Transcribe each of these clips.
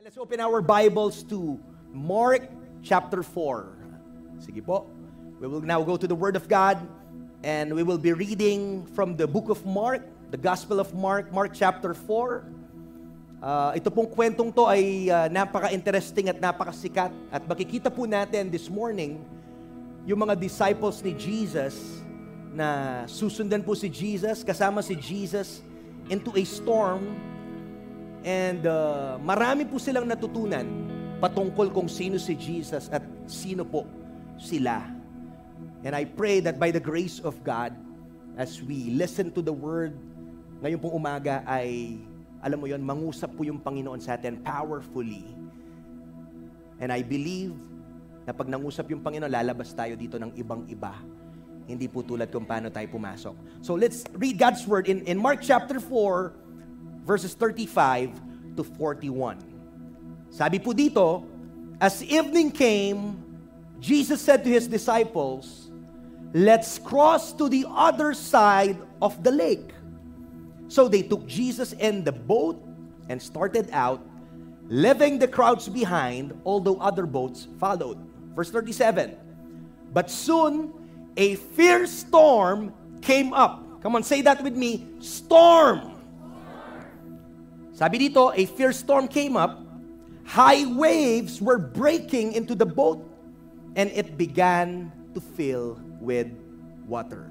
Let's open our Bibles to Mark chapter 4. Sige po. We will now go to the Word of God and we will be reading from the book of Mark, the Gospel of Mark, Mark chapter 4. Ito pong kwentong to ay napaka-interesting at napakasikat at makikita po natin this morning yung mga disciples ni Jesus na susundan po si Jesus, kasama si Jesus into a storm. And marami po silang natutunan patungkol kung sino si Jesus at sino po sila. And I pray that by the grace of God, as we listen to the Word, ngayon pong umaga ay, alam mo yon, mangusap po yung Panginoon sa atin powerfully. And I believe na pag nangusap yung Panginoon, lalabas tayo dito ng ibang-iba. Hindi po tulad kung paano tayo pumasok. So let's read God's Word in Mark chapter 4, verses 35 to 41. Sabi po dito, as evening came, Jesus said to his disciples, "Let's cross to the other side of the lake." So they took Jesus in the boat and started out, leaving the crowds behind, although other boats followed. Verse 37. But soon, a fierce storm came up. Come on, say that with me. Storm. Sabi dito, a fierce storm came up, high waves were breaking into the boat, and it began to fill with water.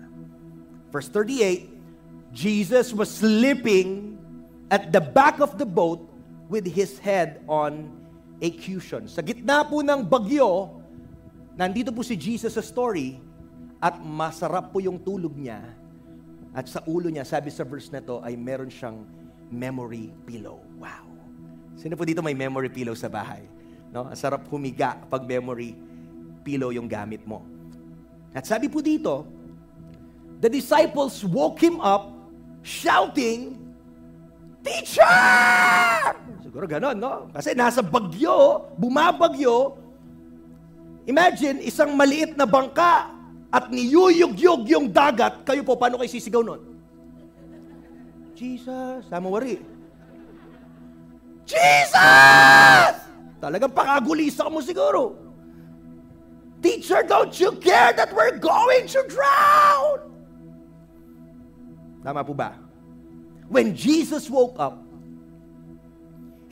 Verse 38, Jesus was sleeping at the back of the boat with his head on a cushion. Sa gitna po ng bagyo, nandito po si Jesus sa story, at masarap po yung tulog niya, at sa ulo niya, sabi sa verse na to, ay meron siyang memory pillow. Wow. Sino po dito may memory pillow sa bahay? No? Ang sarap humiga pag memory pillow yung gamit mo. At sabi po dito, the disciples woke him up shouting, "Teacher!" Siguro ganon, no? Kasi nasa bagyo, bumabagyo. Imagine, isang maliit na bangka at niyuyog-yog yung dagat. Kayo po, paano kayo sisigaw nun? Jesus, samawari. Jesus! Talagang pakagulisa mo siguro. Teacher, don't you care that we're going to drown? Tama po ba? When Jesus woke up,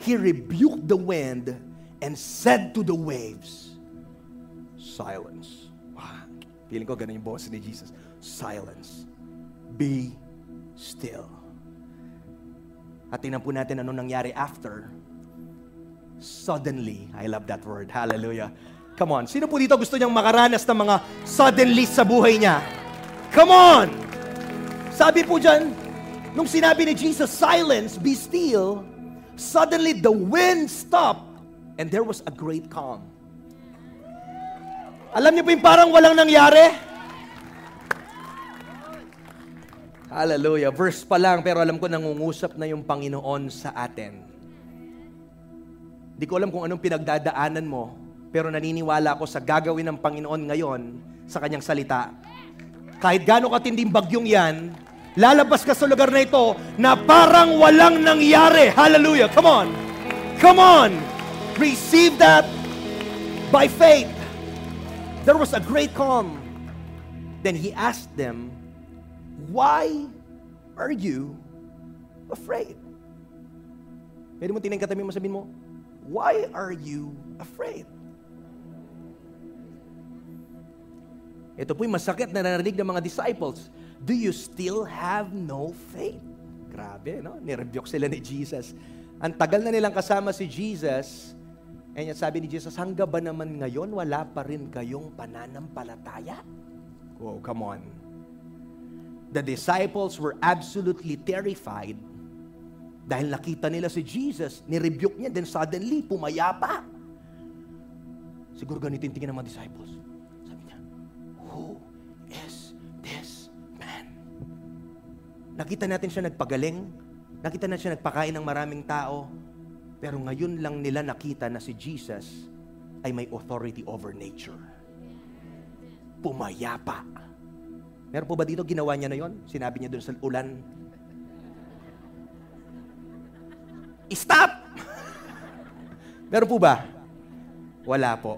He rebuked the wind and said to the waves, "Silence." Wow. Feeling ko ganun yung boss ni Jesus. "Silence. Be still." At tingnan po natin anong nangyari after. Suddenly, I love that word. Hallelujah. Come on. Sino po dito gusto niyang makaranas ng mga suddenly sa buhay niya? Come on! Sabi po dyan, nung sinabi ni Jesus, "Silence, be still," suddenly the wind stopped and there was a great calm. Alam niyo po yung parang walang nangyari? Hallelujah. Verse pa lang, pero alam ko nangungusap na yung Panginoon sa atin. Hindi ko alam kung anong pinagdadaanan mo, pero naniniwala ako sa gagawin ng Panginoon ngayon sa kanyang salita. Kahit gaano katinding bagyong yan, lalabas ka sa lugar na ito na parang walang nangyari. Hallelujah. Come on. Come on. Receive that by faith. There was a great calm. Then he asked them, "Why are you afraid?" Pwede mo tingnan katabi mo, sabihin mo, "Why are you afraid?" Ito po'y masakit na narinig ng mga disciples. "Do you still have no faith?" Grabe, no? Nirebuke sila ni Jesus. Ang tagal na nilang kasama si Jesus, and yet sabi ni Jesus, "Hanggang ba naman ngayon, wala pa rin kayong pananampalataya?" Oh, come on. The disciples were absolutely terrified dahil nakita nila si Jesus, nirebuke niya, then suddenly, pumayapa. Siguro ganito yung tingin ng mga disciples. Sabi niya, "Who is this man?" Nakita natin siya nagpagaling, nakita natin siya nagpakain ng maraming tao, pero ngayon lang nila nakita na si Jesus ay may authority over nature. Pumayapa. Meron po ba dito, ginawa niya na yon? Sinabi niya dun sa ulan, "Stop!" Meron po ba? Wala po.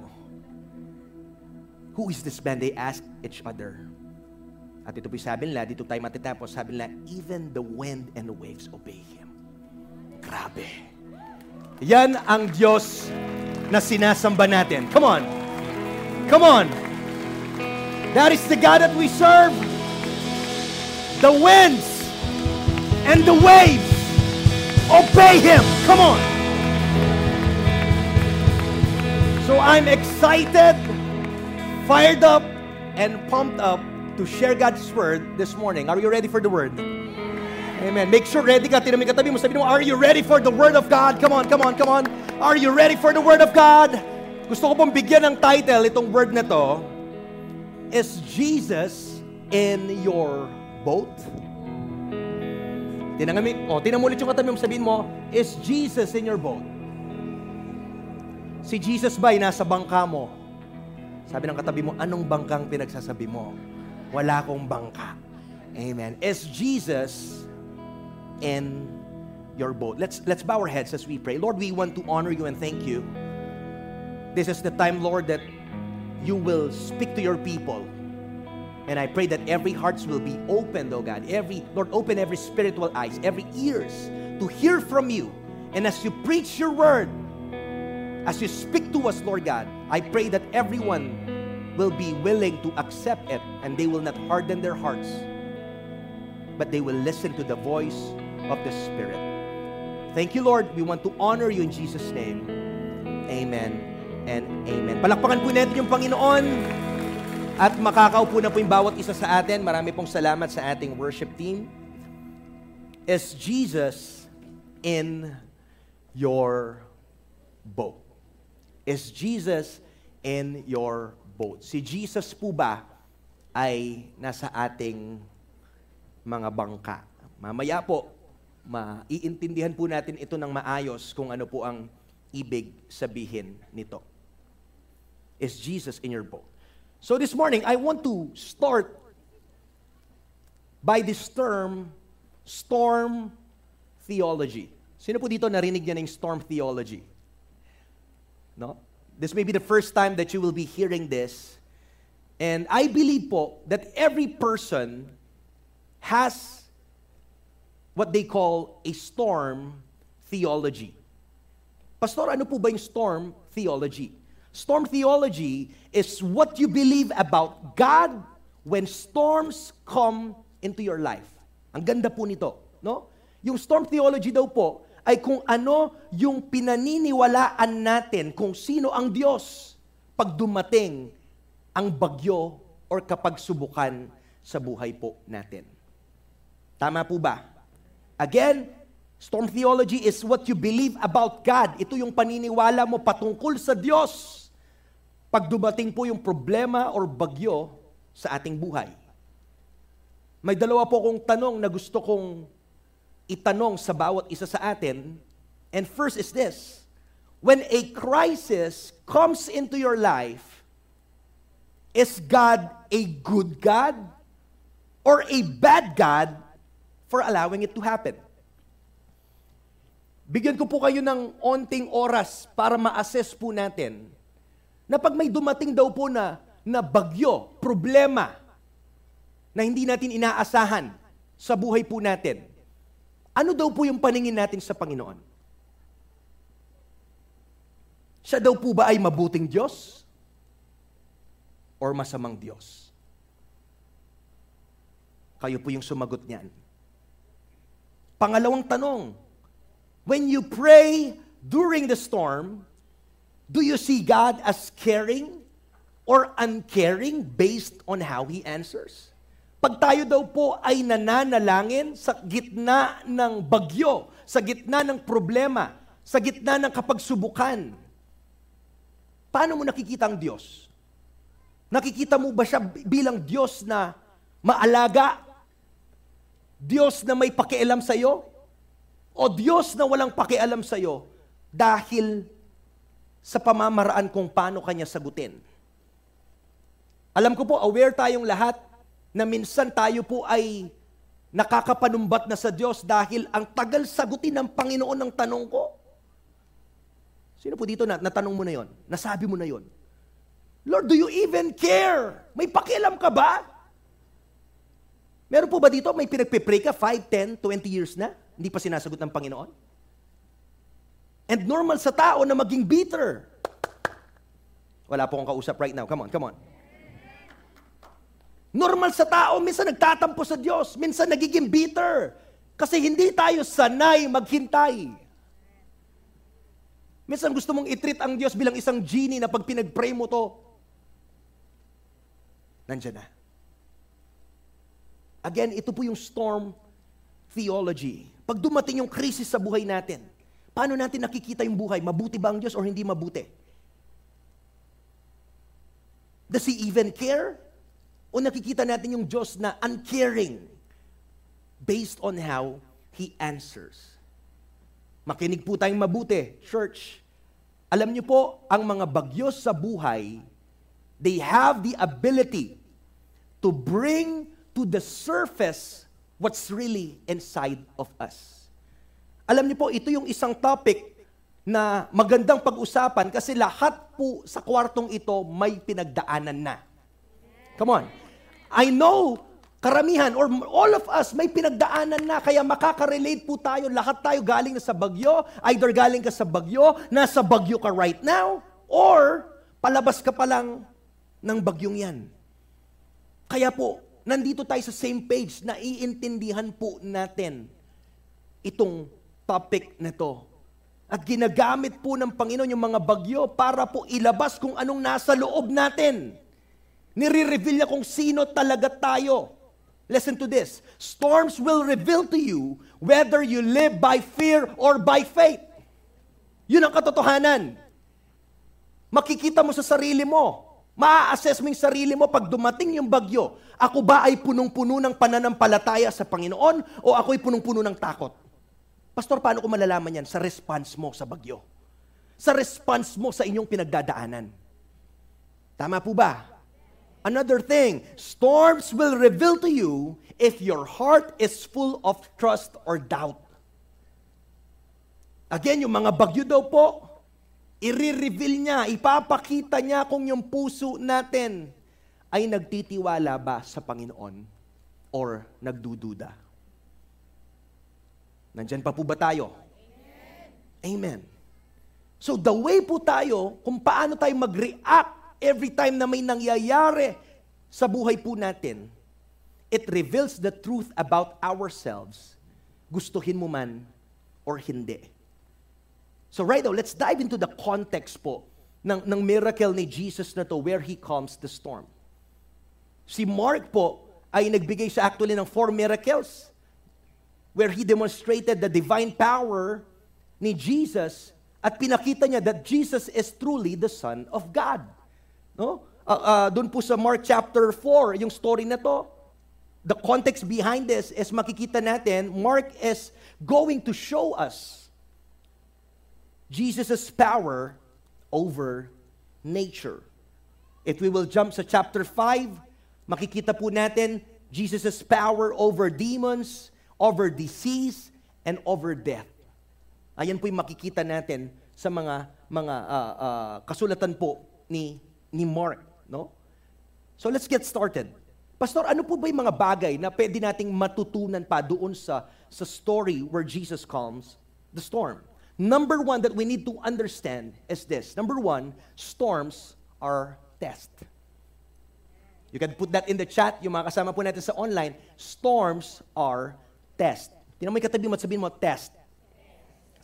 Who is this man? They asked each other. At ito po'y sabi nila, dito tayo matatapos, sabi nila, even the wind and the waves obey Him. Grabe. Yan ang Diyos na sinasamba natin. Come on. Come on. That is the God that we serve. The winds and the waves obey Him. Come on. So I'm excited, fired up, and pumped up to share God's Word this morning. Are you ready for the Word? Amen. Make sure ready ka. Tinamig katabi mo. Sabi mo, are you ready for the Word of God? Come on, come on, come on. Are you ready for the Word of God? Gusto ko pong bigyan ng title itong word na to, Is Jesus in Your Boat? Tinamulit yung katabi mo. Sabihin mo, Is Jesus in your boat? Si Jesus ba'y nasa bangka mo? Sabi ng katabi mo, anong bangkang pinagsasabi mo? Wala akong bangka. Amen. Is Jesus in your boat? Let's bow our heads as we pray. Lord, we want to honor you and thank you. This is the time, Lord, that you will speak to your people. And I pray that every heart will be opened, oh God. Lord, open every spiritual eyes, every ears to hear from you. And as you preach your word, as you speak to us, Lord God, I pray that everyone will be willing to accept it, and they will not harden their hearts, but they will listen to the voice of the Spirit. Thank you, Lord. We want to honor you in Jesus' name. Amen and amen. Palakpakan po natin yung Panginoon at makakaupo na po yung bawat isa sa atin. Marami pong salamat sa ating worship team. Is Jesus in your boat? Is Jesus in your boat? Si Jesus po ba ay nasa ating mga bangka? Mamaya po, maiintindihan po natin ito ng maayos kung ano po ang ibig sabihin nito. Is Jesus in your boat? So this morning, I want to start by this term, storm theology. Sino po dito narinig niya ng storm theology? No? This may be the first time that you will be hearing this. And I believe po that every person has what they call a storm theology. Pastor, ano po ba yung storm theology? Storm theology is what you believe about God when storms come into your life. Ang ganda po nito, no? Yung storm theology daw po, ay kung ano yung pinaniniwalaan natin kung sino ang Diyos pag dumating ang bagyo o kapag subukan sa buhay po natin. Tama po ba? Again, storm theology is what you believe about God. Ito yung paniniwala mo patungkol sa Diyos pag dumating po yung problema o bagyo sa ating buhay. May dalawa po kong tanong na gusto kong itanong sa bawat isa sa atin. And first is this, when a crisis comes into your life, is God a good God or a bad God for allowing it to happen? Bigyan ko po kayo ng onting oras para ma-assess po natin na pag may dumating daw po na bagyo, problema, na hindi natin inaasahan sa buhay po natin, ano daw po yung paningin natin sa Panginoon? Siya daw po ba ay mabuting Diyos or masamang Diyos? Kayo po yung sumagot niyan. Pangalawang tanong, when you pray during the storm, do you see God as caring or uncaring based on how He answers? Pag tayo daw po ay nananalangin sa gitna ng bagyo, sa gitna ng problema, sa gitna ng kapagsubukan, paano mo nakikita ang Diyos? Nakikita mo ba siya bilang Diyos na maalaga? Diyos na may pakialam sa'yo? O Diyos na walang pakialam sa'yo dahil sa pamamaraan kung paano Kanya sagutin? Alam ko po, aware tayong lahat na minsan tayo po ay nakakapanumbat na sa Diyos dahil ang tagal sagutin ng Panginoon ng tanong ko. Sino po dito na natanong mo na yon? Nasabi mo na yon? Lord, do you even care? May pakialam ka ba? Meron po ba dito may pinagpe-pray ka 5, 10, 20 years na? Hindi pa sinasagot ng Panginoon? And normal sa tao na maging bitter. Wala po akong kausap right now. Come on, come on. Normal sa tao, minsan nagtatampo sa Diyos, minsan nagiging bitter. Kasi hindi tayo sanay maghintay. Minsan gusto mong i-treat ang Diyos bilang isang genie na pag pinag-pray mo to, nandiyan na. Again, ito po yung storm theology. Pag dumating yung krisis sa buhay natin, paano natin nakikita yung buhay? Mabuti ba ang Diyos o hindi mabuti? Does He even care? O nakikita natin yung Diyos na uncaring based on how He answers. Makinig po tayong mabuti, church. Alam niyo po, ang mga bagyo sa buhay, they have the ability to bring to the surface what's really inside of us. Alam niyo po, ito yung isang topic na magandang pag-usapan kasi lahat po sa kwartong ito may pinagdaanan na. Come on. I know, karamihan or all of us may pinagdaanan na kaya makaka-relate po tayo. Lahat tayo galing na sa bagyo. Either galing ka sa bagyo, nasa bagyo ka right now, or palabas ka pa lang ng bagyong yan. Kaya po, nandito tayo sa same page na iintindihan po natin itong topic na to. At ginagamit po ng Panginoon yung mga bagyo para po ilabas kung anong nasa loob natin. Nire-reveal niya kung sino talaga tayo. Listen to this. Storms will reveal to you whether you live by fear or by faith. Yun ang katotohanan. Makikita mo sa sarili mo. Ma-assess mo yung sarili mo pag dumating yung bagyo. Ako ba ay punong-puno ng pananampalataya sa Panginoon o ako'y punong-puno ng takot? Pastor, paano ko malalaman yan? Sa response mo sa bagyo. Sa response mo sa inyong pinagdadaanan. Tama po ba? Another thing, storms will reveal to you if your heart is full of trust or doubt. Again, yung mga bagyo daw po, i-reveal niya, ipapakita niya kung yung puso natin ay nagtitiwala ba sa Panginoon or nagdududa. Nandyan pa po ba tayo? Amen. So the way po tayo kung paano tayo mag-react every time na may nangyayari sa buhay po natin, it reveals the truth about ourselves, gustuhin mo man or hindi. So right now, let's dive into the context po ng miracle ni Jesus na to, where He calms the storm. Si Mark po ay nagbigay siya actually ng 4 miracles where he demonstrated the divine power ni Jesus at pinakita niya that Jesus is truly the Son of God. No? Doon po sa Mark chapter 4, yung story na to, the context behind this is makikita natin, Mark is going to show us Jesus' power over nature. If we will jump sa chapter 5, makikita po natin Jesus' power over demons, over disease, and over death. Ayan po yung makikita natin sa mga kasulatan po ni Mark, no? So let's get started. Pastor, ano po ba yung mga bagay na pwede nating matutunan pa doon sa story where Jesus calms the storm? Number one that we need to understand is this. Number one, storms are test. You can put that in the chat, yung mga kasama po natin sa online. Storms are test. Tingnan mo yung katabi mo at sabihin mo, test.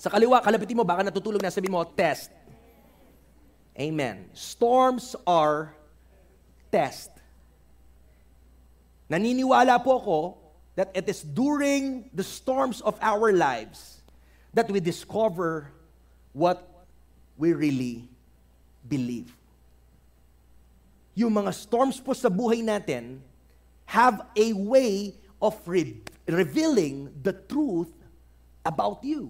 Sa kaliwa, kalapitin mo, baka natutulog na, sabihin mo, test. Amen. Storms are test. Naniniwala po ako that it is during the storms of our lives that we discover what we really believe. Yung mga storms po sa buhay natin have a way of revealing the truth about you.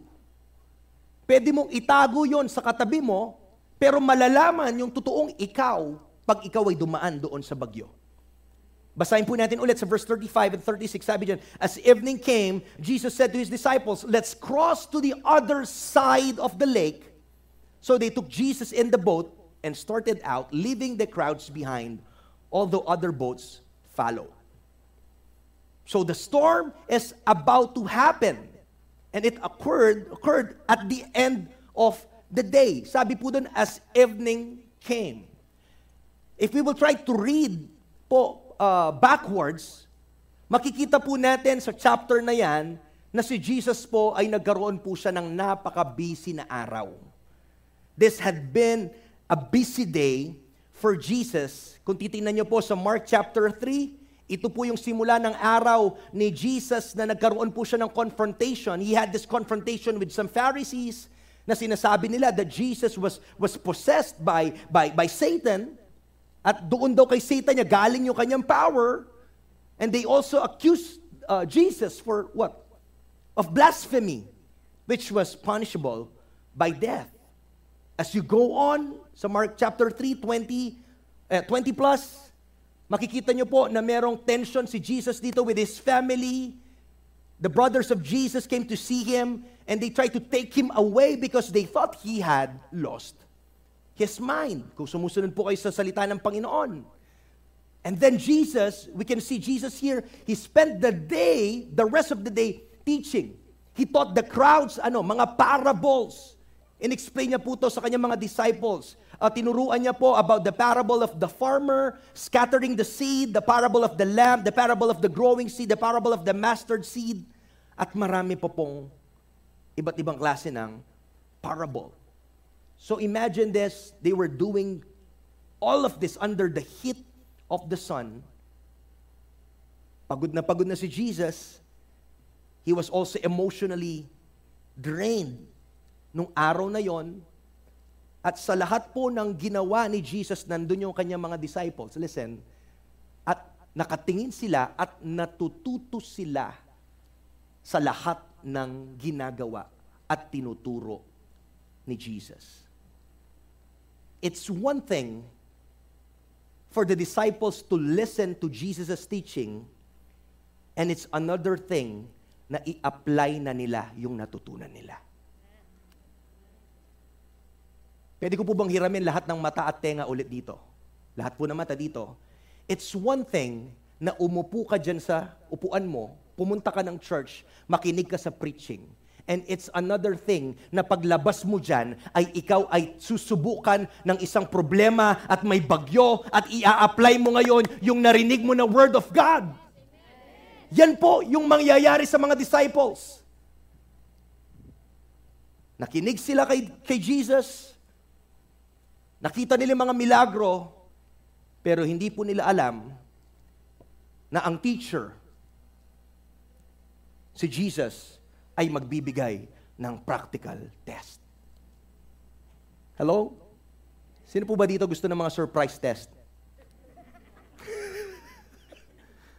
Pwede mong itago yon sa katabi mo, pero malalaman yung totoong ikaw pag ikaw ay dumaan doon sa bagyo. Basahin po natin ulit sa verse 35 and 36. Sabi dyan, as evening came, Jesus said to His disciples, let's cross to the other side of the lake. So they took Jesus in the boat and started out, leaving the crowds behind, although other boats followed. So the storm is about to happen. And it occurred at the end of the day. Sabi po dun, as evening came. If we will try to read po backwards, makikita po natin sa chapter na yan na si Jesus po ay nagkaroon po siya ng napaka-busy na araw. This had been a busy day for Jesus. Kung titingnan niyo po sa Mark chapter 3, ito po yung simula ng araw ni Jesus na nagkaroon po siya ng confrontation. He had this confrontation with some Pharisees na sinasabi nila that Jesus was possessed by Satan. At doon daw kay Satan niya galing yung kanyang power. And they also accused Jesus for what? Of blasphemy, which was punishable by death. As you go on, sa Mark chapter 3, 20 plus, makikita nyo po na merong tension si Jesus dito with his family. The brothers of Jesus came to see him and they tried to take him away because they thought he had lost his mind. Kung sumusunod po kayo sa salita ng Panginoon. And then Jesus, we can see Jesus here, he spent the rest of the day teaching. He taught the crowds, mga parables. In-explain niya po ito sa kanyang mga disciples. Tinuruan niya po about the parable of the farmer, scattering the seed, the parable of the lamb, the parable of the growing seed, the parable of the mustard seed, at marami po pong iba't ibang klase ng parable. So imagine this, they were doing all of this under the heat of the sun. Pagod na si Jesus. He was also emotionally drained nung araw na yon. At sa lahat po ng ginawa ni Jesus, nandun yung kanyang mga disciples. Listen, at nakatingin sila at natututo sila sa lahat ng ginagawa at tinuturo ni Jesus. It's one thing for the disciples to listen to Jesus' teaching, and it's another thing na i-apply na nila yung natutunan nila. Pwede ko po bang hiramin lahat ng mata at tenga ulit dito? Lahat po ng mata dito. It's one thing na umupo ka dyan sa upuan mo, pumunta ka ng church, makinig ka sa preaching. And it's another thing na paglabas mo dyan ay ikaw ay susubukan ng isang problema at may bagyo at i-a-apply mo ngayon yung narinig mo na Word of God. Yan po yung mangyayari sa mga disciples. Nakinig sila kay Jesus. Nakita nila mga milagro, pero hindi po nila alam na ang teacher, si Jesus, ay magbibigay ng practical test. Hello? Sino po ba dito gusto ng mga surprise test?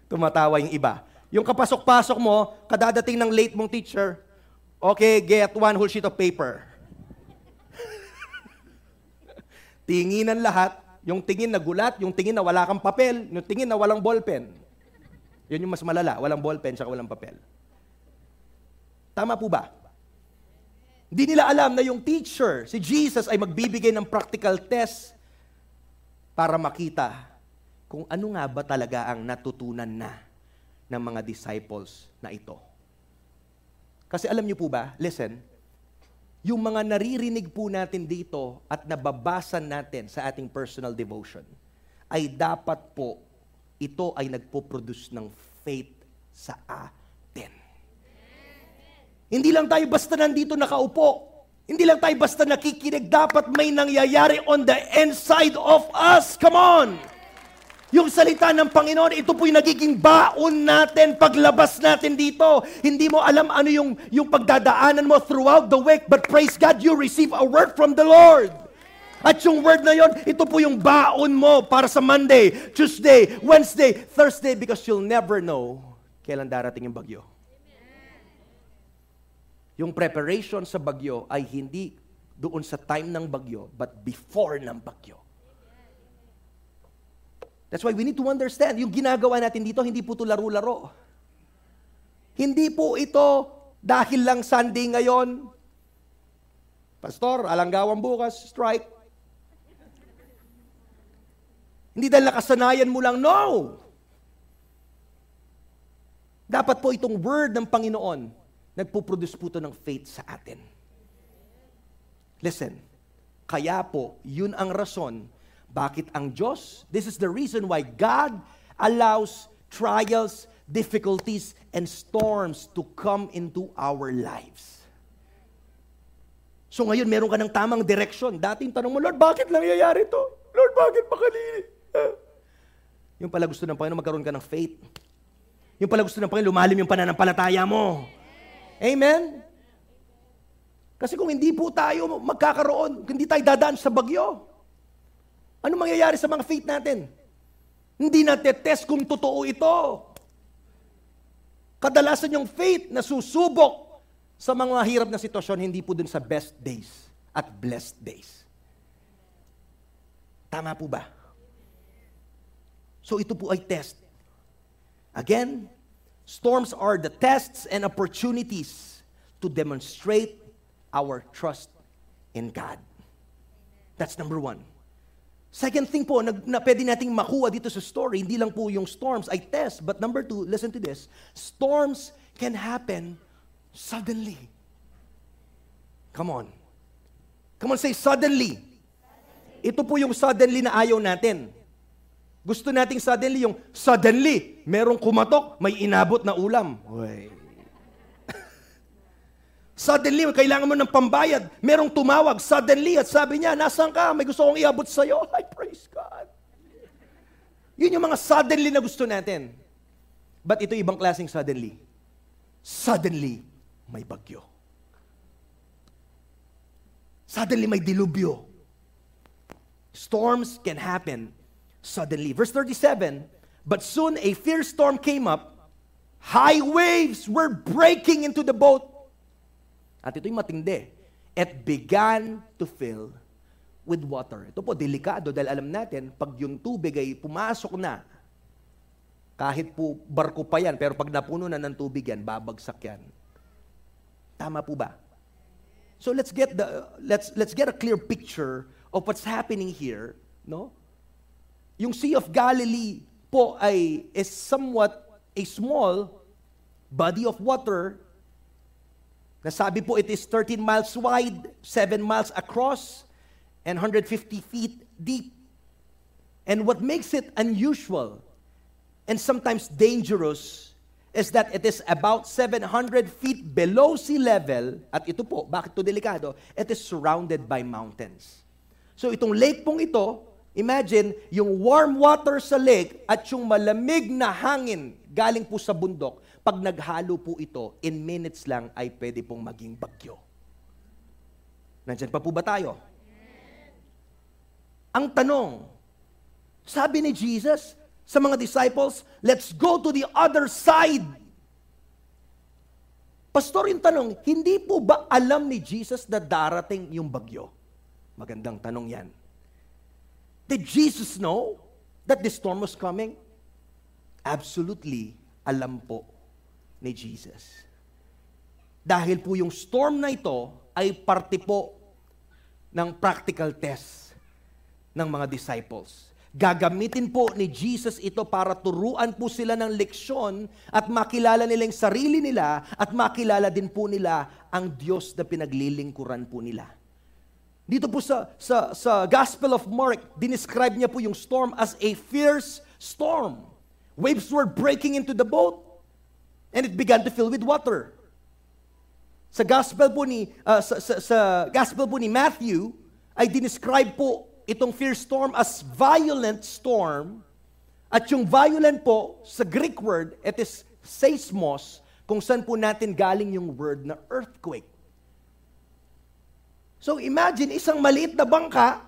Tumatawa yung iba. Yung kapasok-pasok mo, kadadating ng late mong teacher, okay, get one whole sheet of paper. Tinginan lahat, yung tingin na gulat, yung tingin na wala kang papel, yung tingin na walang ballpen. Yun yung mas malala, walang ballpen, saka walang papel. Tama po ba? Hindi nila alam na yung teacher, si Jesus, ay magbibigay ng practical test para makita kung ano nga ba talaga ang natutunan na ng mga disciples na ito. Kasi alam niyo po ba, listen, yung mga naririnig po natin dito at nababasa natin sa ating personal devotion, ay dapat po ito ay nagpo-produce ng faith sa atin. Hindi lang tayo basta nandito nakaupo. Hindi lang tayo basta nakikinig. Dapat may nangyayari on the inside of us. Come on! Yung salita ng Panginoon, ito po'y nagiging baon natin paglabas natin dito. Hindi mo alam ano yung pagdadaanan mo throughout the week, but praise God, you receive a word from the Lord. At yung word na yon, ito po yung baon mo para sa Monday, Tuesday, Wednesday, Thursday, because you'll never know kailan darating yung bagyo. Yung preparation sa bagyo ay hindi doon sa time ng bagyo, but before ng bagyo. That's why we need to understand, yung ginagawa natin dito, hindi po ito laro-laro. Hindi po ito dahil lang Sunday ngayon, Pastor, Alanggawan bukas, strike. Hindi dahil nakasanayan mo lang, no! Dapat po itong word ng Panginoon, nagpuproduce po ito ng faith sa atin. Listen, kaya po, yun ang rason, bakit ang Diyos, this is the reason why God allows trials, difficulties, and storms to come into our lives. So ngayon, meron ka ng tamang direksyon. Dating tanong mo, Lord, bakit lang nangyayari ito? Lord, bakit makalili? Yung pala gusto ng Panginoon, magkaroon ka ng faith. Yung pala gusto ng Panginoon, lumalim yung pananampalataya mo. Amen? Kasi kung hindi po tayo magkakaroon, kung hindi tayo dadaan sa bagyo, ano mangyayari sa mga faith natin? Hindi natetest kung totoo ito. Kadalasan yung faith na susubok sa mga hirap na sitwasyon, hindi po dun sa best days at blessed days. Tama po ba? So ito po ay test. Again, storms are the tests and opportunities to demonstrate our trust in God. That's number one. Second thing po, na pwede nating makuha dito sa story, hindi lang po yung storms ay test, but number two, listen to this, storms can happen suddenly. Come on. Come on, say suddenly. Ito po yung suddenly na ayaw natin. Gusto nating suddenly yung suddenly, merong kumatok, may inabot na ulam. Suddenly, kailangan mo ng pambayad, merong tumawag, suddenly, at sabi niya, nasaan ka? May gusto kong iabot sa'yo. I praise God. Yun yung mga suddenly na gusto natin. But ito ibang klaseng suddenly. Suddenly, may bagyo. Suddenly, may dilubyo. Storms can happen suddenly. Verse 37, but soon a fierce storm came up. High waves were breaking into the boat. At ito'y matindi. It began to fill with water. Ito po, delikado dahil alam natin, pag yung tubig ay pumasok na, kahit po barko pa yan, pero pag napuno na ng tubig yan, babagsak yan. Tama po ba? So let's get a clear picture of what's happening here, no? Yung Sea of Galilee po ay is somewhat a small body of water. Nasabi po it is 13 miles wide, 7 miles across, and 150 feet deep. And what makes it unusual and sometimes dangerous is that it is about 700 feet below sea level. At ito po, bakit ito delikado? It is surrounded by mountains. So itong lake pong ito, imagine, yung warm water sa lake at yung malamig na hangin galing po sa bundok, pag naghalo po ito, in minutes lang ay pwede pong maging bagyo. Nandyan pa po ba tayo? Ang tanong, sabi ni Jesus sa mga disciples, let's go to the other side. Pastor, yung tanong, hindi po ba alam ni Jesus na darating yung bagyo? Magandang tanong yan. Did Jesus know that this storm was coming? Absolutely, alam po ni Jesus. Dahil po yung storm na ito ay parte po ng practical test ng mga disciples. Gagamitin po ni Jesus ito para turuan po sila ng leksyon at makilala nila yung sarili nila at makilala din po nila ang Diyos na pinaglilingkuran po nila. Dito po sa Gospel of Mark, dinescribe niya po yung storm as a fierce storm. Waves were breaking into the boat and it began to fill with water. Sa Gospel po ni Matthew, ay dinescribe po itong fierce storm as violent storm. At yung violent po, sa Greek word, it is seismos, kung saan po natin galing yung word na earthquake. So imagine, isang maliit na bangka,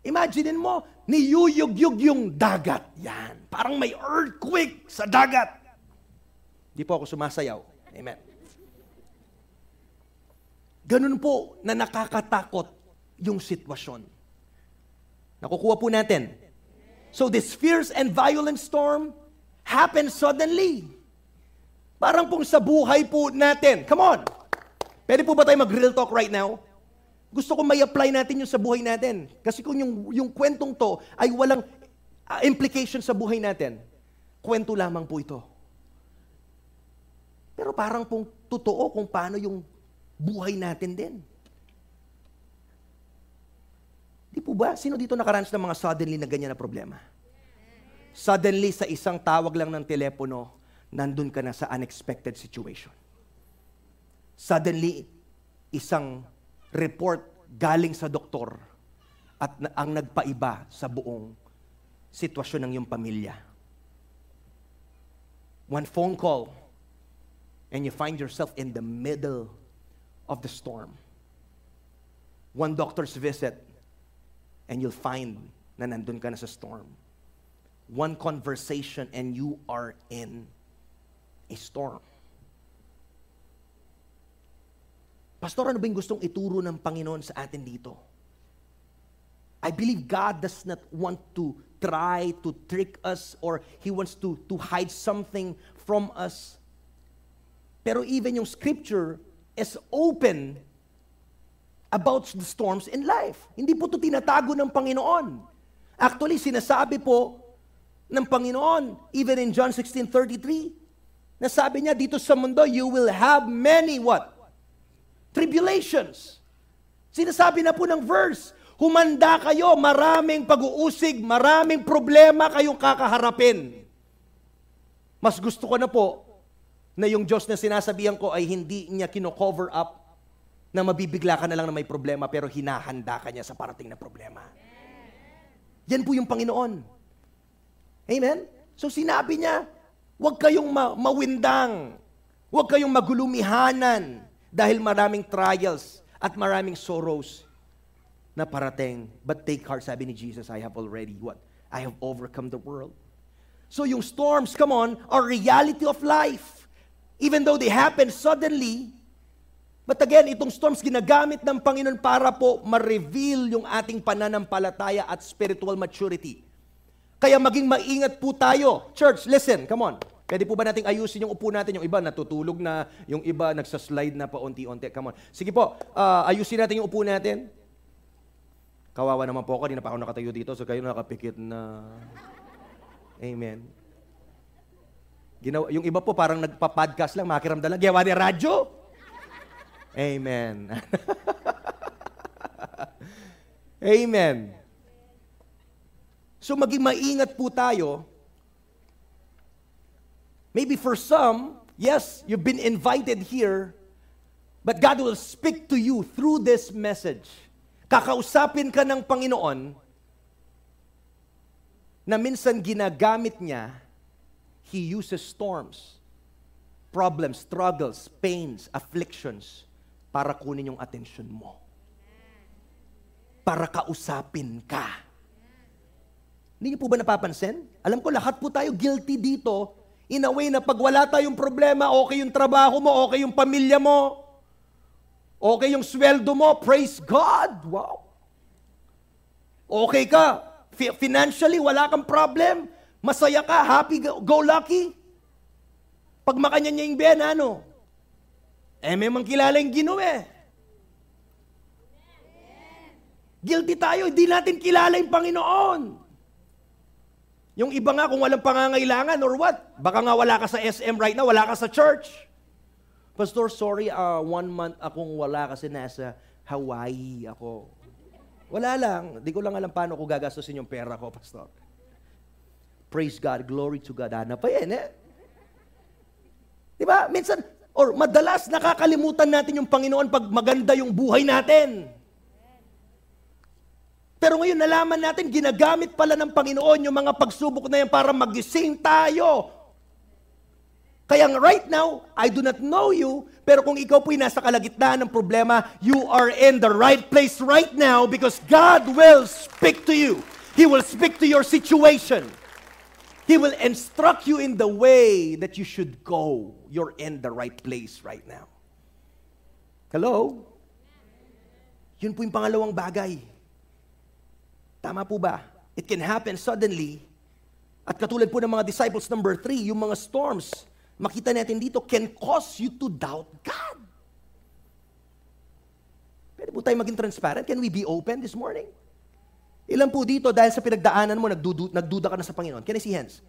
imagine mo, niyuyugyug yung dagat. Yan, parang may earthquake sa dagat. Di po ako sumasayaw. Amen. Ganun po na nakakatakot yung sitwasyon. Nakukuha po natin. So this fierce and violent storm happened suddenly. Parang pong sa buhay po natin. Come on! Pwede po ba tayo mag-real talk right now? Gusto ko may apply natin yung sa buhay natin. Kasi kung yung kwentong to ay walang implication sa buhay natin, kwento lamang po ito. Pero parang pong totoo kung paano yung buhay natin din. Di po ba? Sino dito nakaranas ng mga suddenly na ganyan na problema? Suddenly, sa isang tawag lang ng telepono, nandun ka na sa unexpected situation. Suddenly, isang report galing sa doktor at ang nagpaiba sa buong sitwasyon ng iyong pamilya. One phone call and you find yourself in the middle of the storm. One doctor's visit and you'll find na nandun ka na sa storm. One conversation and you are in a storm. Pastor, ano ba yung gustong ituro ng Panginoon sa atin dito? I believe God does not want to try to trick us or He wants to hide something from us. Pero even yung Scripture is open about the storms in life. Hindi po ito tinatago ng Panginoon. Actually, sinasabi po ng Panginoon, even in John 16:33, nasabi niya, dito sa mundo, you will have many what? Tribulations. Sinasabi na po ng verse, humanda kayo, maraming pag-uusig, maraming problema kayong kakaharapin. Mas gusto ko na po na yung Diyos na sinasabihan ko ay hindi niya kino-cover up na mabibigla ka na lang na may problema pero hinahanda ka niya sa parating na problema. Yan po yung Panginoon. Amen? So sinabi niya, huwag kayong mawindang. Huwag kayong magulumihanan dahil maraming trials at maraming sorrows na parating. But take heart, sabi ni Jesus, I have already what? I have overcome the world. So yung storms, come on, are reality of life. Even though they happen suddenly, but again, itong storms ginagamit ng Panginoon para po ma-reveal yung ating pananampalataya at spiritual maturity. Kaya maging maingat po tayo. Church, listen, come on. Pwede po ba nating ayusin yung upo natin? Yung iba natutulog na, yung iba nagsaslide na paunti-unti. Come on. Sige po, ayusin natin yung upo natin. Kawawa naman po ako, hindi na pa ako nakatayo dito, so kayo nakapikit na. Amen. Yung iba po parang nagpa-podcast lang, makiramdam lang. Gawa ni radyo. Amen. Amen. So maging maingat po tayo. Maybe for some, yes, you've been invited here, but God will speak to you through this message. Kakausapin ka ng Panginoon na minsan ginagamit niya, He uses storms, problems, struggles, pains, afflictions para kunin yung atensyon mo. Para kausapin ka. Hindi niyo po ba napapansin? Alam ko lahat po tayo guilty dito. In a way na pag wala tayong problema, okay yung trabaho mo, okay yung pamilya mo, okay yung sweldo mo, praise God! Wow! Okay ka, financially, wala kang problem, masaya ka, happy, go lucky. Pag makanyan niya yung ben, ano? Eh, may mang kilala yung Ginoo eh. Guilty tayo, hindi natin kilala yung Panginoon. Yung iba nga, kung walang pangangailangan or what, baka nga wala ka sa SM right now, wala ka sa church. Pastor, sorry, 1 month akong wala kasi nasa Hawaii ako. Wala lang. Di ko lang alam paano ko gagastusin yung pera ko, Pastor. Praise God, glory to God. Ana pa yan, eh. Diba? Minsan, or madalas nakakalimutan natin yung Panginoon pag maganda yung buhay natin. Pero ngayon, nalaman natin, ginagamit pala ng Panginoon yung mga pagsubok na yan para magising tayo. Kaya right now, I do not know you, pero kung ikaw po'y nasa kalagitnaan ng problema, you are in the right place right now because God will speak to you. He will speak to your situation. He will instruct you in the way that you should go. You're in the right place right now. Hello? Yun po yung pangalawang bagay. Tama po ba? It can happen suddenly. At katulad po ng mga disciples number 3, yung mga storms, makita natin dito, can cause you to doubt God. Huwag tayo maging transparent. Can we be open this morning? Ilan po dito dahil sa pinagdaanan mo, nagduda ka na sa Panginoon? Can I see hands?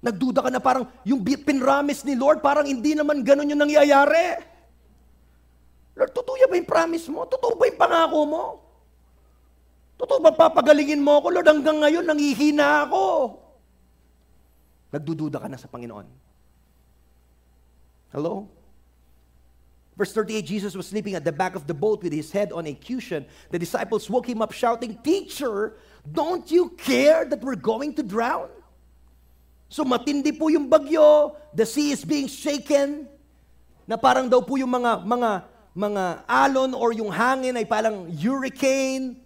Nagduda ka na parang yung pinramis ni Lord, parang hindi naman ganun yung nangyayari. Lord, totoo ba yung promise mo? Totoo ba yung pangako mo? Totoo ba papagalingin mo ako? Lord, hanggang ngayon, nanghihina ako. Nagdududa ka na sa Panginoon. Hello? Verse 38, Jesus was sleeping at the back of the boat with his head on a cushion. The disciples woke him up shouting, "Teacher, don't you care that we're going to drown?" So matindi po yung bagyo, the sea is being shaken, na parang daw po yung mga alon or yung hangin ay parang hurricane,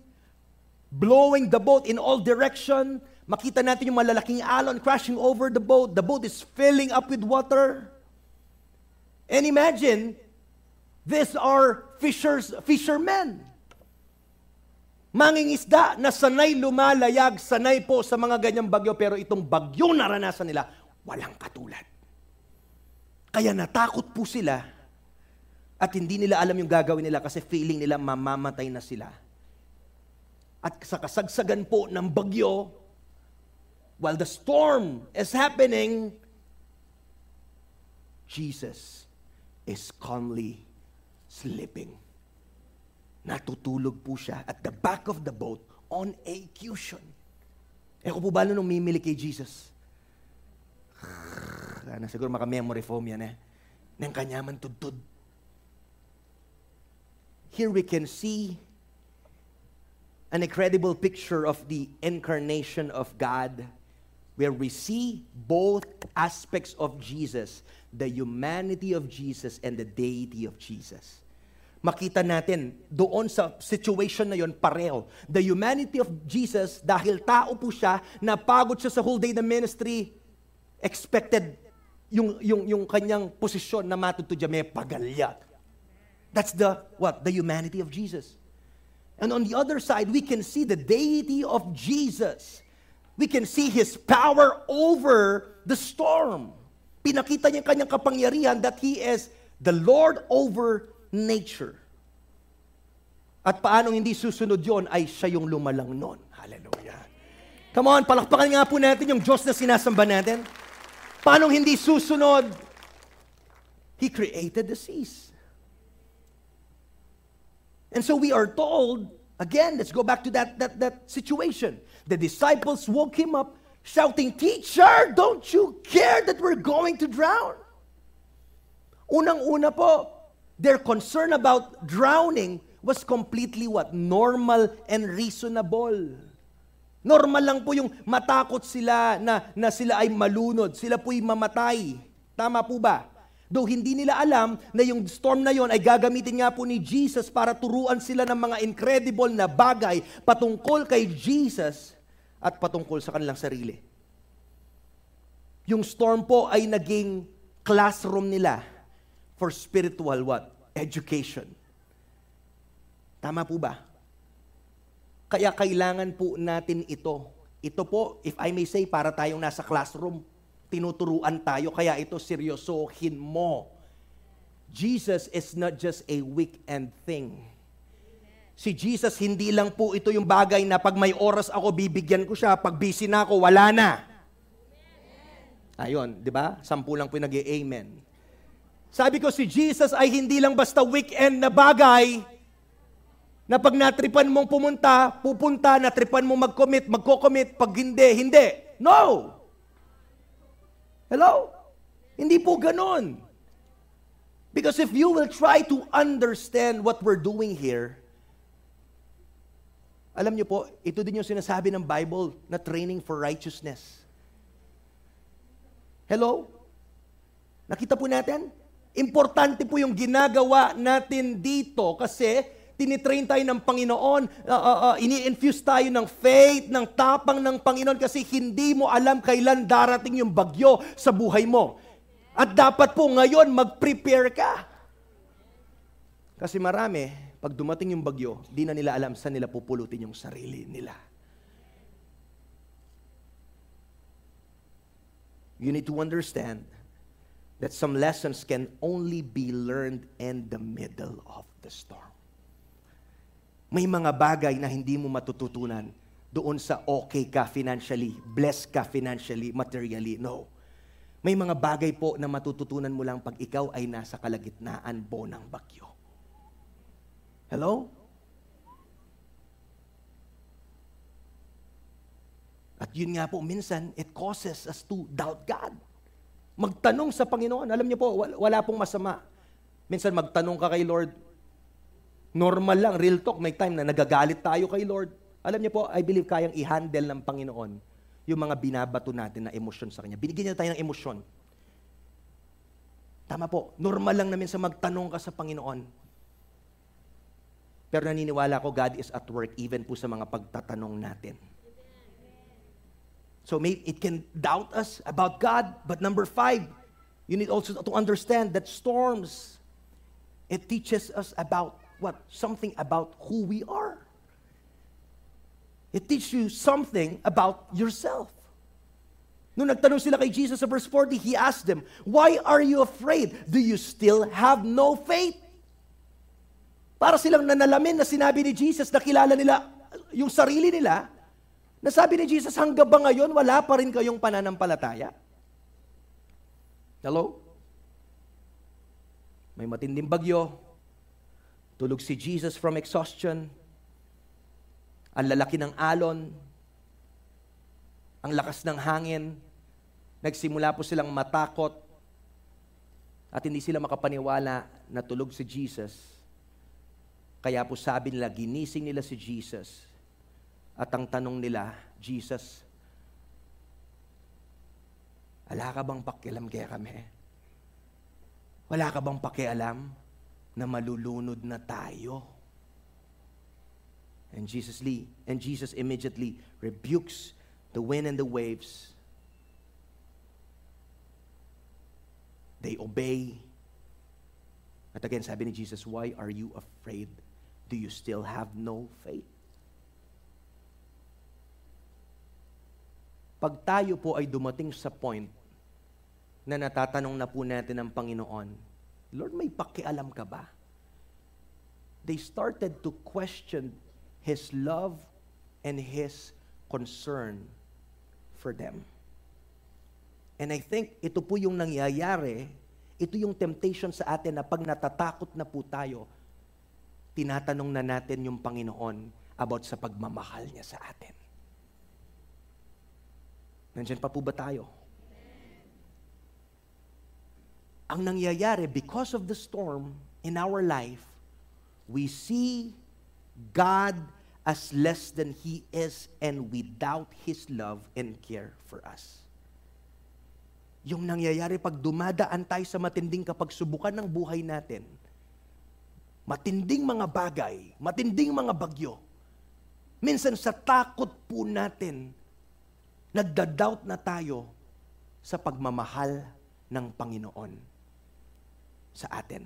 blowing the boat in all direction. Makita natin yung malalaking alon crashing over the boat. The boat is filling up with water. And imagine, these are fishermen. Mangingisda na sanay lumalayag, sanay po sa mga ganyang bagyo, pero itong bagyo naranasan nila, walang katulad. Kaya natakot po sila at hindi nila alam yung gagawin nila kasi feeling nila mamamatay na sila. At sa kasagsagan po ng bagyo, while the storm is happening, Jesus is calmly sleeping. Natutulog po siya at the back of the boat on a cushion. Eko po ba nung mimili kay Jesus? Sana siguro maka-memory foam yan eh. Nang kanyaman tudtud. Here we can see an incredible picture of the incarnation of God where we see both aspects of Jesus, the humanity of Jesus and the deity of Jesus. Makita natin doon sa situation na yon pareho. The humanity of Jesus, dahil tao po siya, napagod siya sa whole day na ministry, expected yung kanyang posisyon na matutudya, may pagalya. That's the humanity of Jesus. And on the other side, we can see the deity of Jesus. We can see His power over the storm. Pinakita niya kanyang kapangyarihan that He is the Lord over nature. At paanong hindi susunod yon ay siya yung lumalang nun. Hallelujah. Come on, palakpakan nga po natin yung Diyos na sinasamba natin. Paanong hindi susunod? He created the seas. And so we are told, again, let's go back to that situation. The disciples woke him up shouting, "Teacher, don't you care that we're going to drown?" Unang-una po, their concern about drowning was completely normal and reasonable. Normal lang po yung matakot sila na sila ay malunod. Sila po'y mamatay. Tama po ba? Though hindi nila alam na yung storm na yon ay gagamitin nga po ni Jesus para turuan sila ng mga incredible na bagay patungkol kay Jesus at patungkol sa kanilang sarili. Yung storm po ay naging classroom nila for spiritual education. Tama po ba? Kaya kailangan po natin ito. Ito po, if I may say, para tayong nasa classroom, tinuturuan tayo, kaya ito seryosohin mo. Jesus is not just a weekend thing. Si Jesus, hindi lang po ito yung bagay na pag may oras ako, bibigyan ko siya, pag busy na ako, wala na. Ayun, di ba? 10 lang po yung nag-i-amen. Sabi ko, si Jesus ay hindi lang basta weekend na bagay na pag natripan mong pupunta, natripan mong magko-commit, pag hindi. No! Hello? Hindi po ganun. Because if you will try to understand what we're doing here, alam niyo po, ito din yung sinasabi ng Bible na training for righteousness. Hello? Nakita po natin? Importante po yung ginagawa natin dito kasi tinitrain tayo ng Panginoon, ini-infuse tayo ng faith, ng tapang ng Panginoon kasi hindi mo alam kailan darating yung bagyo sa buhay mo. At dapat po ngayon mag-prepare ka. Kasi marami, pag dumating yung bagyo, di na nila alam saan nila pupulutin yung sarili nila. You need to understand that some lessons can only be learned in the middle of the storm. May mga bagay na hindi mo matututunan doon sa okay ka financially, blessed ka financially, materially. No. May mga bagay po na matututunan mo lang pag ikaw ay nasa kalagitnaan po ng bagyo. Hello? At yun nga po, minsan, it causes us to doubt God. Magtanong sa Panginoon. Alam niyo po, wala pong masama. Minsan, magtanong ka kay Lord. Normal lang, real talk. May time na nagagalit tayo kay Lord. Alam niyo po, I believe kayang i-handle ng Panginoon yung mga binabato natin na emosyon sa Kanya. Binigyan niya tayo ng emosyon. Tama po, normal lang na minsan magtanong ka sa Panginoon. Pero naniniwala ko, God is at work even po sa mga pagtatanong natin. So maybe it can doubt us about God. But number 5, you need also to understand that storms, it teaches us about what? Something about who we are. It teaches you something about yourself. Nung nagtanong sila kay Jesus sa verse 40, He asked them, why are you afraid? Do you still have no faith? Para silang nanalamin na sinabi ni Jesus na kilala nila yung sarili nila. Nasabi ni Jesus, hanggang ba ngayon, wala pa rin kayong pananampalataya? Hello? May matinding bagyo. Tulog si Jesus from exhaustion. Ang lalaki ng alon. Ang lakas ng hangin. Nagsimula po silang matakot. At hindi sila makapaniwala na tulog si Jesus. Kaya po sabi nila, ginising nila si Jesus. At ang tanong nila, Jesus, wala ka bang pakialam kaya kami? Wala ka bang pakialam na malulunod na tayo? And Jesus immediately rebukes the wind and the waves. They obey. At again, sabi ni Jesus, why are you afraid? Do you still have no faith? Pag tayo po ay dumating sa point na natatanong na po natin ang Panginoon, Lord, may pakialam ka ba? They started to question His love and His concern for them. And I think ito po yung nangyayari, ito yung temptation sa atin na pag natatakot na po tayo, tinatanong na natin yung Panginoon about sa pagmamahal niya sa atin. Nandiyan pa po ba tayo? Ang nangyayari, because of the storm in our life, we see God as less than He is and we doubt His love and care for us. Yung nangyayari pag dumadaan tayo sa matinding kapagsubukan ng buhay natin, matinding mga bagay, matinding mga bagyo, minsan sa takot po natin, nagda-doubt na tayo sa pagmamahal ng Panginoon sa atin.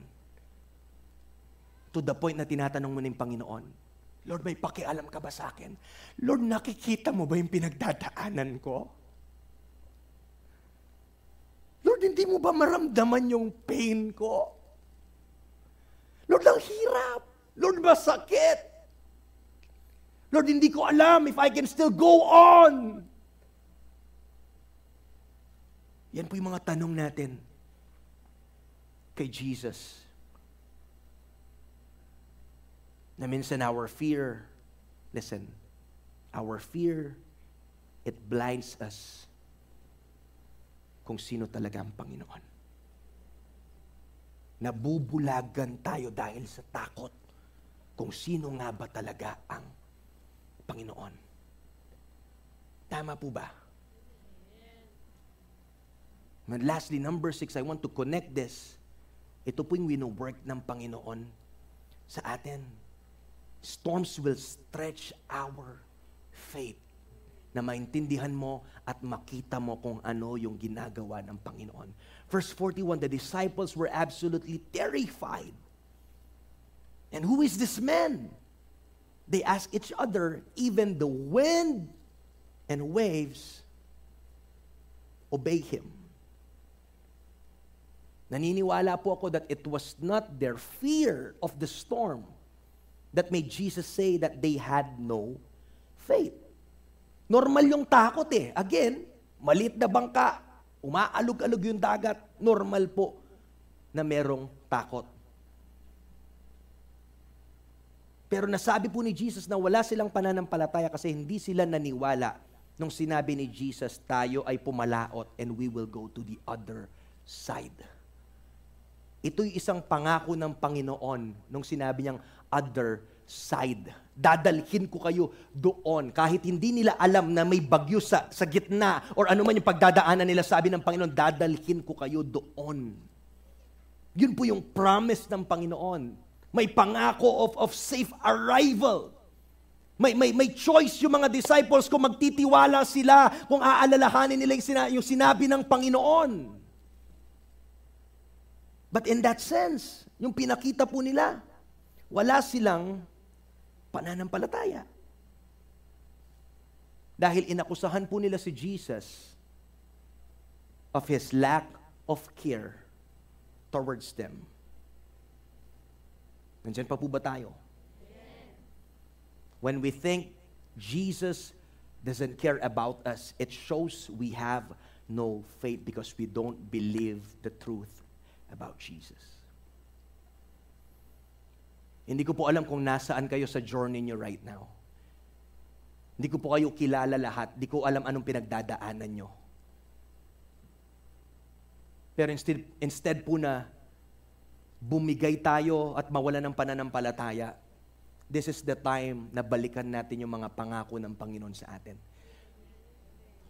To the point na tinatanong mo ng Panginoon, Lord, may pakialam ka ba sa akin? Lord, nakikita mo ba yung pinagdadaanan ko? Lord, hindi mo ba maramdaman yung pain ko? Lord, ang hirap. Lord, masakit. Lord, hindi ko alam if I can still go on. Yan po yung mga tanong natin kay Jesus. Na minsan our fear, listen, our fear, it blinds us kung sino talaga ang Panginoon. Nabubulagan tayo dahil sa takot kung sino nga ba talaga ang Panginoon. Tama po ba? And lastly, number 6, I want to connect this. Ito po yung wino-work ng Panginoon sa atin. Storms will stretch our faith na maintindihan mo at makita mo kung ano yung ginagawa ng Panginoon. Verse 41, the disciples were absolutely terrified. And who is this man? They asked each other, even the wind and waves obey him. Naniniwala po ako that it was not their fear of the storm that made Jesus say that they had no faith. Normal yung takot eh. Again, maliit na bangka, umaalog-alog yung dagat. Normal po na merong takot. Pero nasabi po ni Jesus na wala silang pananampalataya kasi hindi sila naniwala nung sinabi ni Jesus, tayo ay pumalaot and we will go to the other side. Ito'y isang pangako ng Panginoon nung sinabi niyang other side. Dadalhin ko kayo doon. Kahit hindi nila alam na may bagyo sa gitna or anuman yung pagdadaanan nila, sabi ng Panginoon, dadalhin ko kayo doon. Yun po yung promise ng Panginoon. May pangako of safe arrival. May choice yung mga disciples kung magtitiwala sila, kung aalalahanin nila yung sinabi ng Panginoon. But in that sense, yung pinakita po nila, wala silang pananampalataya. Dahil inakusahan po nila si Jesus of his lack of care towards them. Nandiyan pa po ba tayo? When we think Jesus doesn't care about us, it shows we have no faith because we don't believe the truth about Jesus. Hindi ko po alam kung nasaan kayo sa journey niyo right now. Hindi ko po kayo kilala lahat. Hindi ko alam anong pinagdadaanan niyo. Pero instead po na bumigay tayo at mawala ng pananampalataya, this is the time na balikan natin yung mga pangako ng Panginoon sa atin.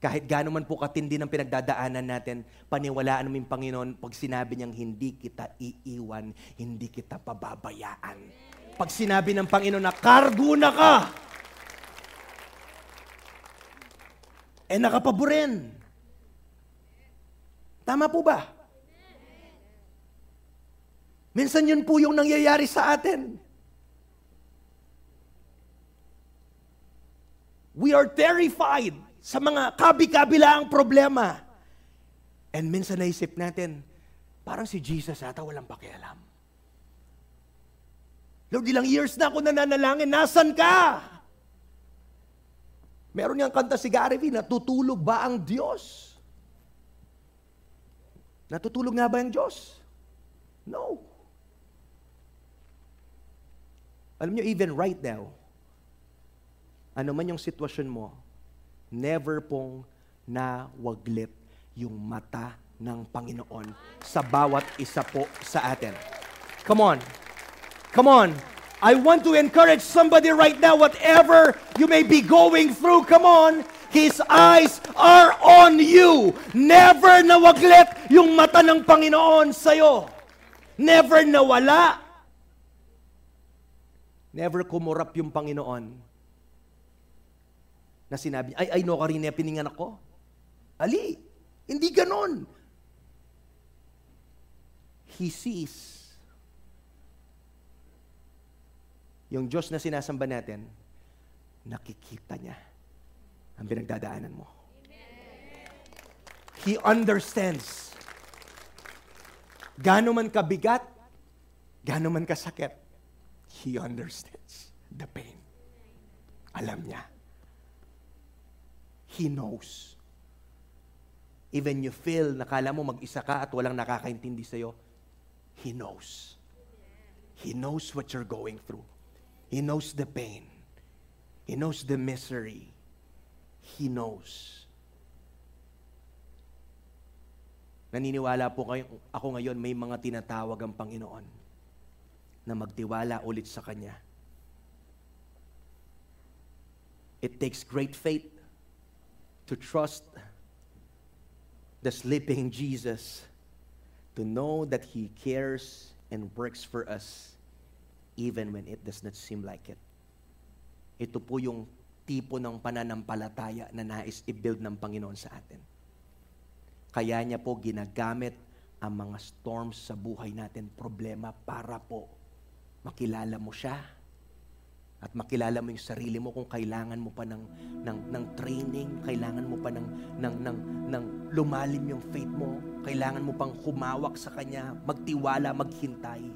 Kahit gaano man po katindi ng pinagdadaanan natin, paniwalaan namin Panginoon pag sinabi niyang hindi kita iiwan, hindi kita pababayaan. Pag sinabi ng Panginoon na kargo na ka, eh nakapaborin. Tama po ba? Minsan yun po yung nangyayari sa atin. We are terrified sa mga kabi-kabilaang problema. And minsan naisip natin, parang si Jesus ata walang pakialam. Lord, ilang years na ako nananalangin, nasan ka? Meron niyang kanta si Gary V, natutulog ba ang Diyos? Natutulog nga ba ang Diyos? No. Alam nyo, even right now, ano man yung sitwasyon mo, never pong nawaglit yung mata ng Panginoon sa bawat isa po sa atin. Come on. Come on. I want to encourage somebody right now, whatever you may be going through, come on. His eyes are on you. Never nawaglit yung mata ng Panginoon sa'yo. Never nawala. Never kumurap yung Panginoon na sinabi, ay no ka rin na piningan ako. Ali, hindi ganon. He sees. Yung Diyos na sinasamba natin, nakikita niya ang pinagdadaanan mo. He understands. Gaano man kabigat, gaano man kasakit, He understands the pain. Alam niya. He knows. Even you feel, nakala mo mag-isa ka at walang nakakaintindi sa'yo, He knows. He knows what you're going through. He knows the pain. He knows the misery. He knows. Naniniwala po ako ngayon, may mga tinatawag ang Panginoon na magtiwala ulit sa Kanya. It takes great faith to trust the sleeping Jesus, to know that He cares and works for us even when it does not seem like it. Ito po yung tipo ng pananampalataya na nais i-build ng Panginoon sa atin. Kaya niya po ginagamit ang mga storms sa buhay natin, problema, para po makilala mo siya at makilala mo yung sarili mo kung kailangan mo pa ng training, kailangan mo pa ng lumalim yung faith mo, kailangan mo pang humawak sa Kanya, magtiwala, maghintay.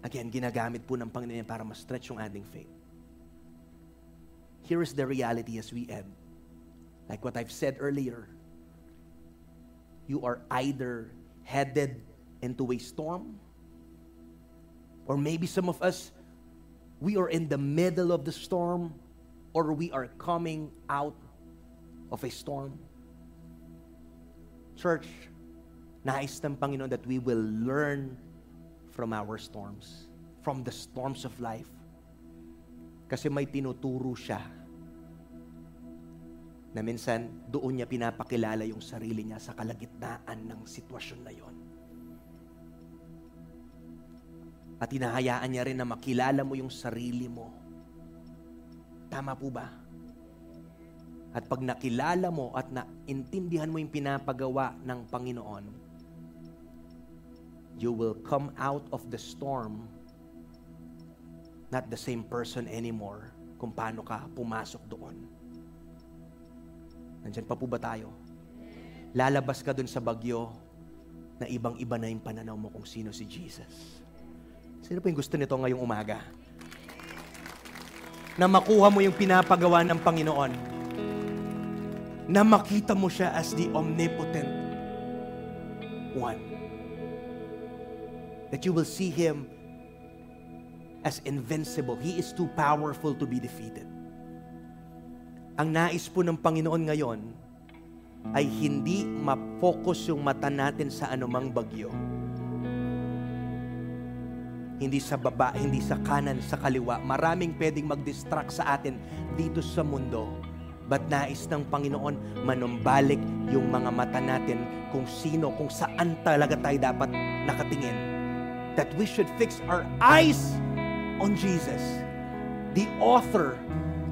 Again, ginagamit po ng Panginoon para ma-stretch yung ating faith. Here is the reality as we end. Like what I've said earlier, you are either headed into a storm, or maybe some of us, we are in the middle of the storm, or we are coming out of a storm. Church, nais ng Panginoon that we will learn from our storms, from the storms of life. Kasi may tinuturo siya na minsan doon niya pinapakilala yung sarili niya sa kalagitnaan ng sitwasyon na yon. At hinahayaan niya rin na makilala mo yung sarili mo. Tama po ba? At pag nakilala mo at naintindihan mo yung pinapagawa ng Panginoon, you will come out of the storm not the same person anymore kung paano ka pumasok doon. Nandyan pa po ba tayo? Lalabas ka doon sa bagyo na ibang-iba na yung pananaw mo kung sino si Jesus. Sino po yung gusto nito ngayong umaga? Na makuha mo yung pinapagawa ng Panginoon. Na makita mo siya as the omnipotent one. That you will see Him as invincible. He is too powerful to be defeated. Ang nais po ng Panginoon ngayon ay hindi ma-focus yung mata natin sa anumang bagyo. Hindi sa baba, hindi sa kanan, sa kaliwa. Maraming pwedeng mag-distract sa atin dito sa mundo. But nais ng Panginoon manumbalik yung mga mata natin kung sino, kung saan talaga tayo dapat nakatingin. That we should fix our eyes on Jesus, the author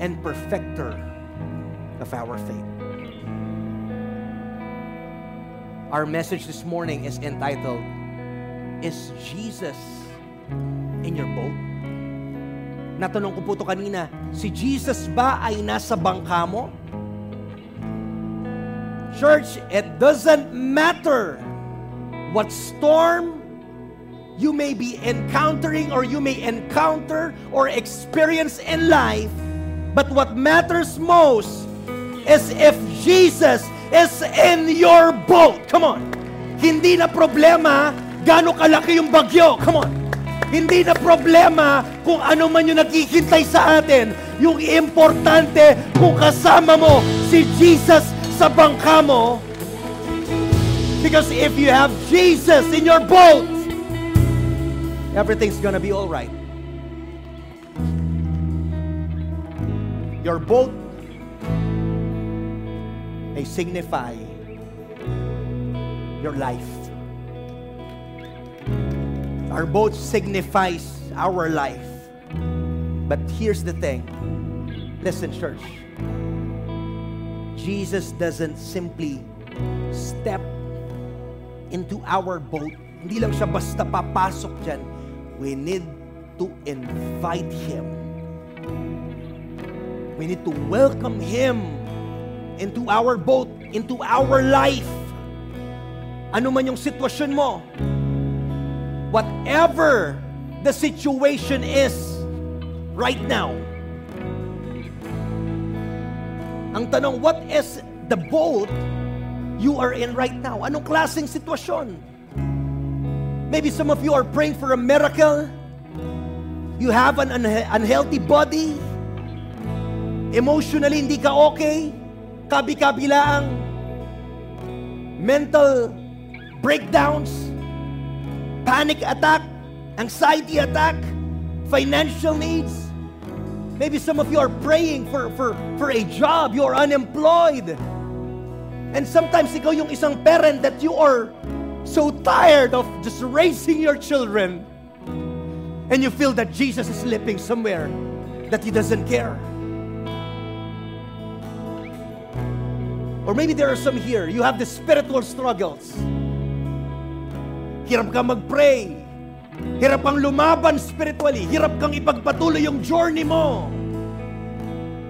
and perfecter of our faith. Our message this morning is entitled, Is Jesus in Your Boat? Natanong ko po ito kanina, si Jesus ba ay nasa bangka mo? Church, it doesn't matter what storm you may be encountering or you may encounter or experience in life, but what matters most is if Jesus is in your boat. Come on. Hindi na problema gaano kalaki yung bagyo. Come on. Hindi na problema kung ano man yung naghihintay sa atin. Yung importante kung kasama mo si Jesus sa bangka mo. Because if you have Jesus in your boat, everything's gonna be all right. Your boat may signify your life. Our boat signifies our life. But here's the thing. Listen, church. Jesus doesn't simply step into our boat. Hindi lang siya basta papasok dyan. We need to invite Him. We need to welcome Him into our boat, into our life. Ano man yung sitwasyon mo, whatever the situation is right now. Ang tanong, what is the boat you are in right now? Anong klaseng sitwasyon? Maybe some of you are praying for a miracle. You have an unhealthy body. Emotionally, hindi ka okay. Kabi-kabilaang mental breakdowns, panic attack, anxiety attack, financial needs. Maybe some of you are praying for a job. You are unemployed. And sometimes ikaw yung isang parent that you are so tired of just raising your children, and you feel that Jesus is sleeping somewhere, that He doesn't care. Or maybe there are some here, you have the spiritual struggles. Hirap kang mag-pray. Hirap kang lumaban spiritually. Hirap kang ipagpatuloy yung journey mo.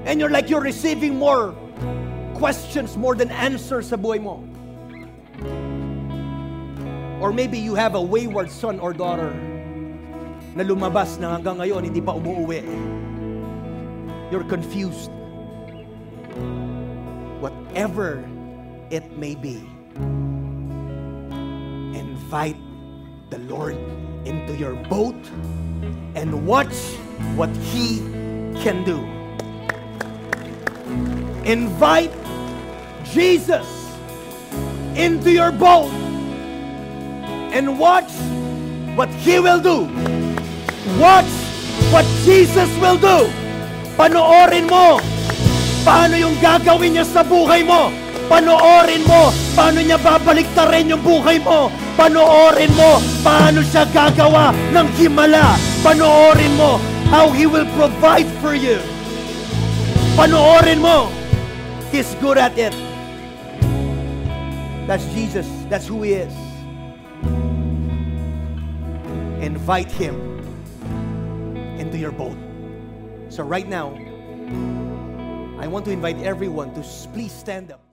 And you're like, you're receiving more questions, more than answers sa buhay mo. Or maybe you have a wayward son or daughter na lumabas na hanggang ngayon hindi pa umuwi. You're confused. Whatever it may be, invite the Lord into your boat and watch what He can do. Invite Jesus into your boat and watch what He will do. Watch what Jesus will do. Panoorin mo paano yung gagawin niya sa buhay mo. Panoorin mo paano niya babaliktarin yung buhay mo. Panoorin mo paano siya gagawa ng himala. Panoorin mo how He will provide for you. Panoorin mo, He's good at it. That's Jesus. That's who He is. Invite Him into your boat. So right now, I want to invite everyone to please stand up.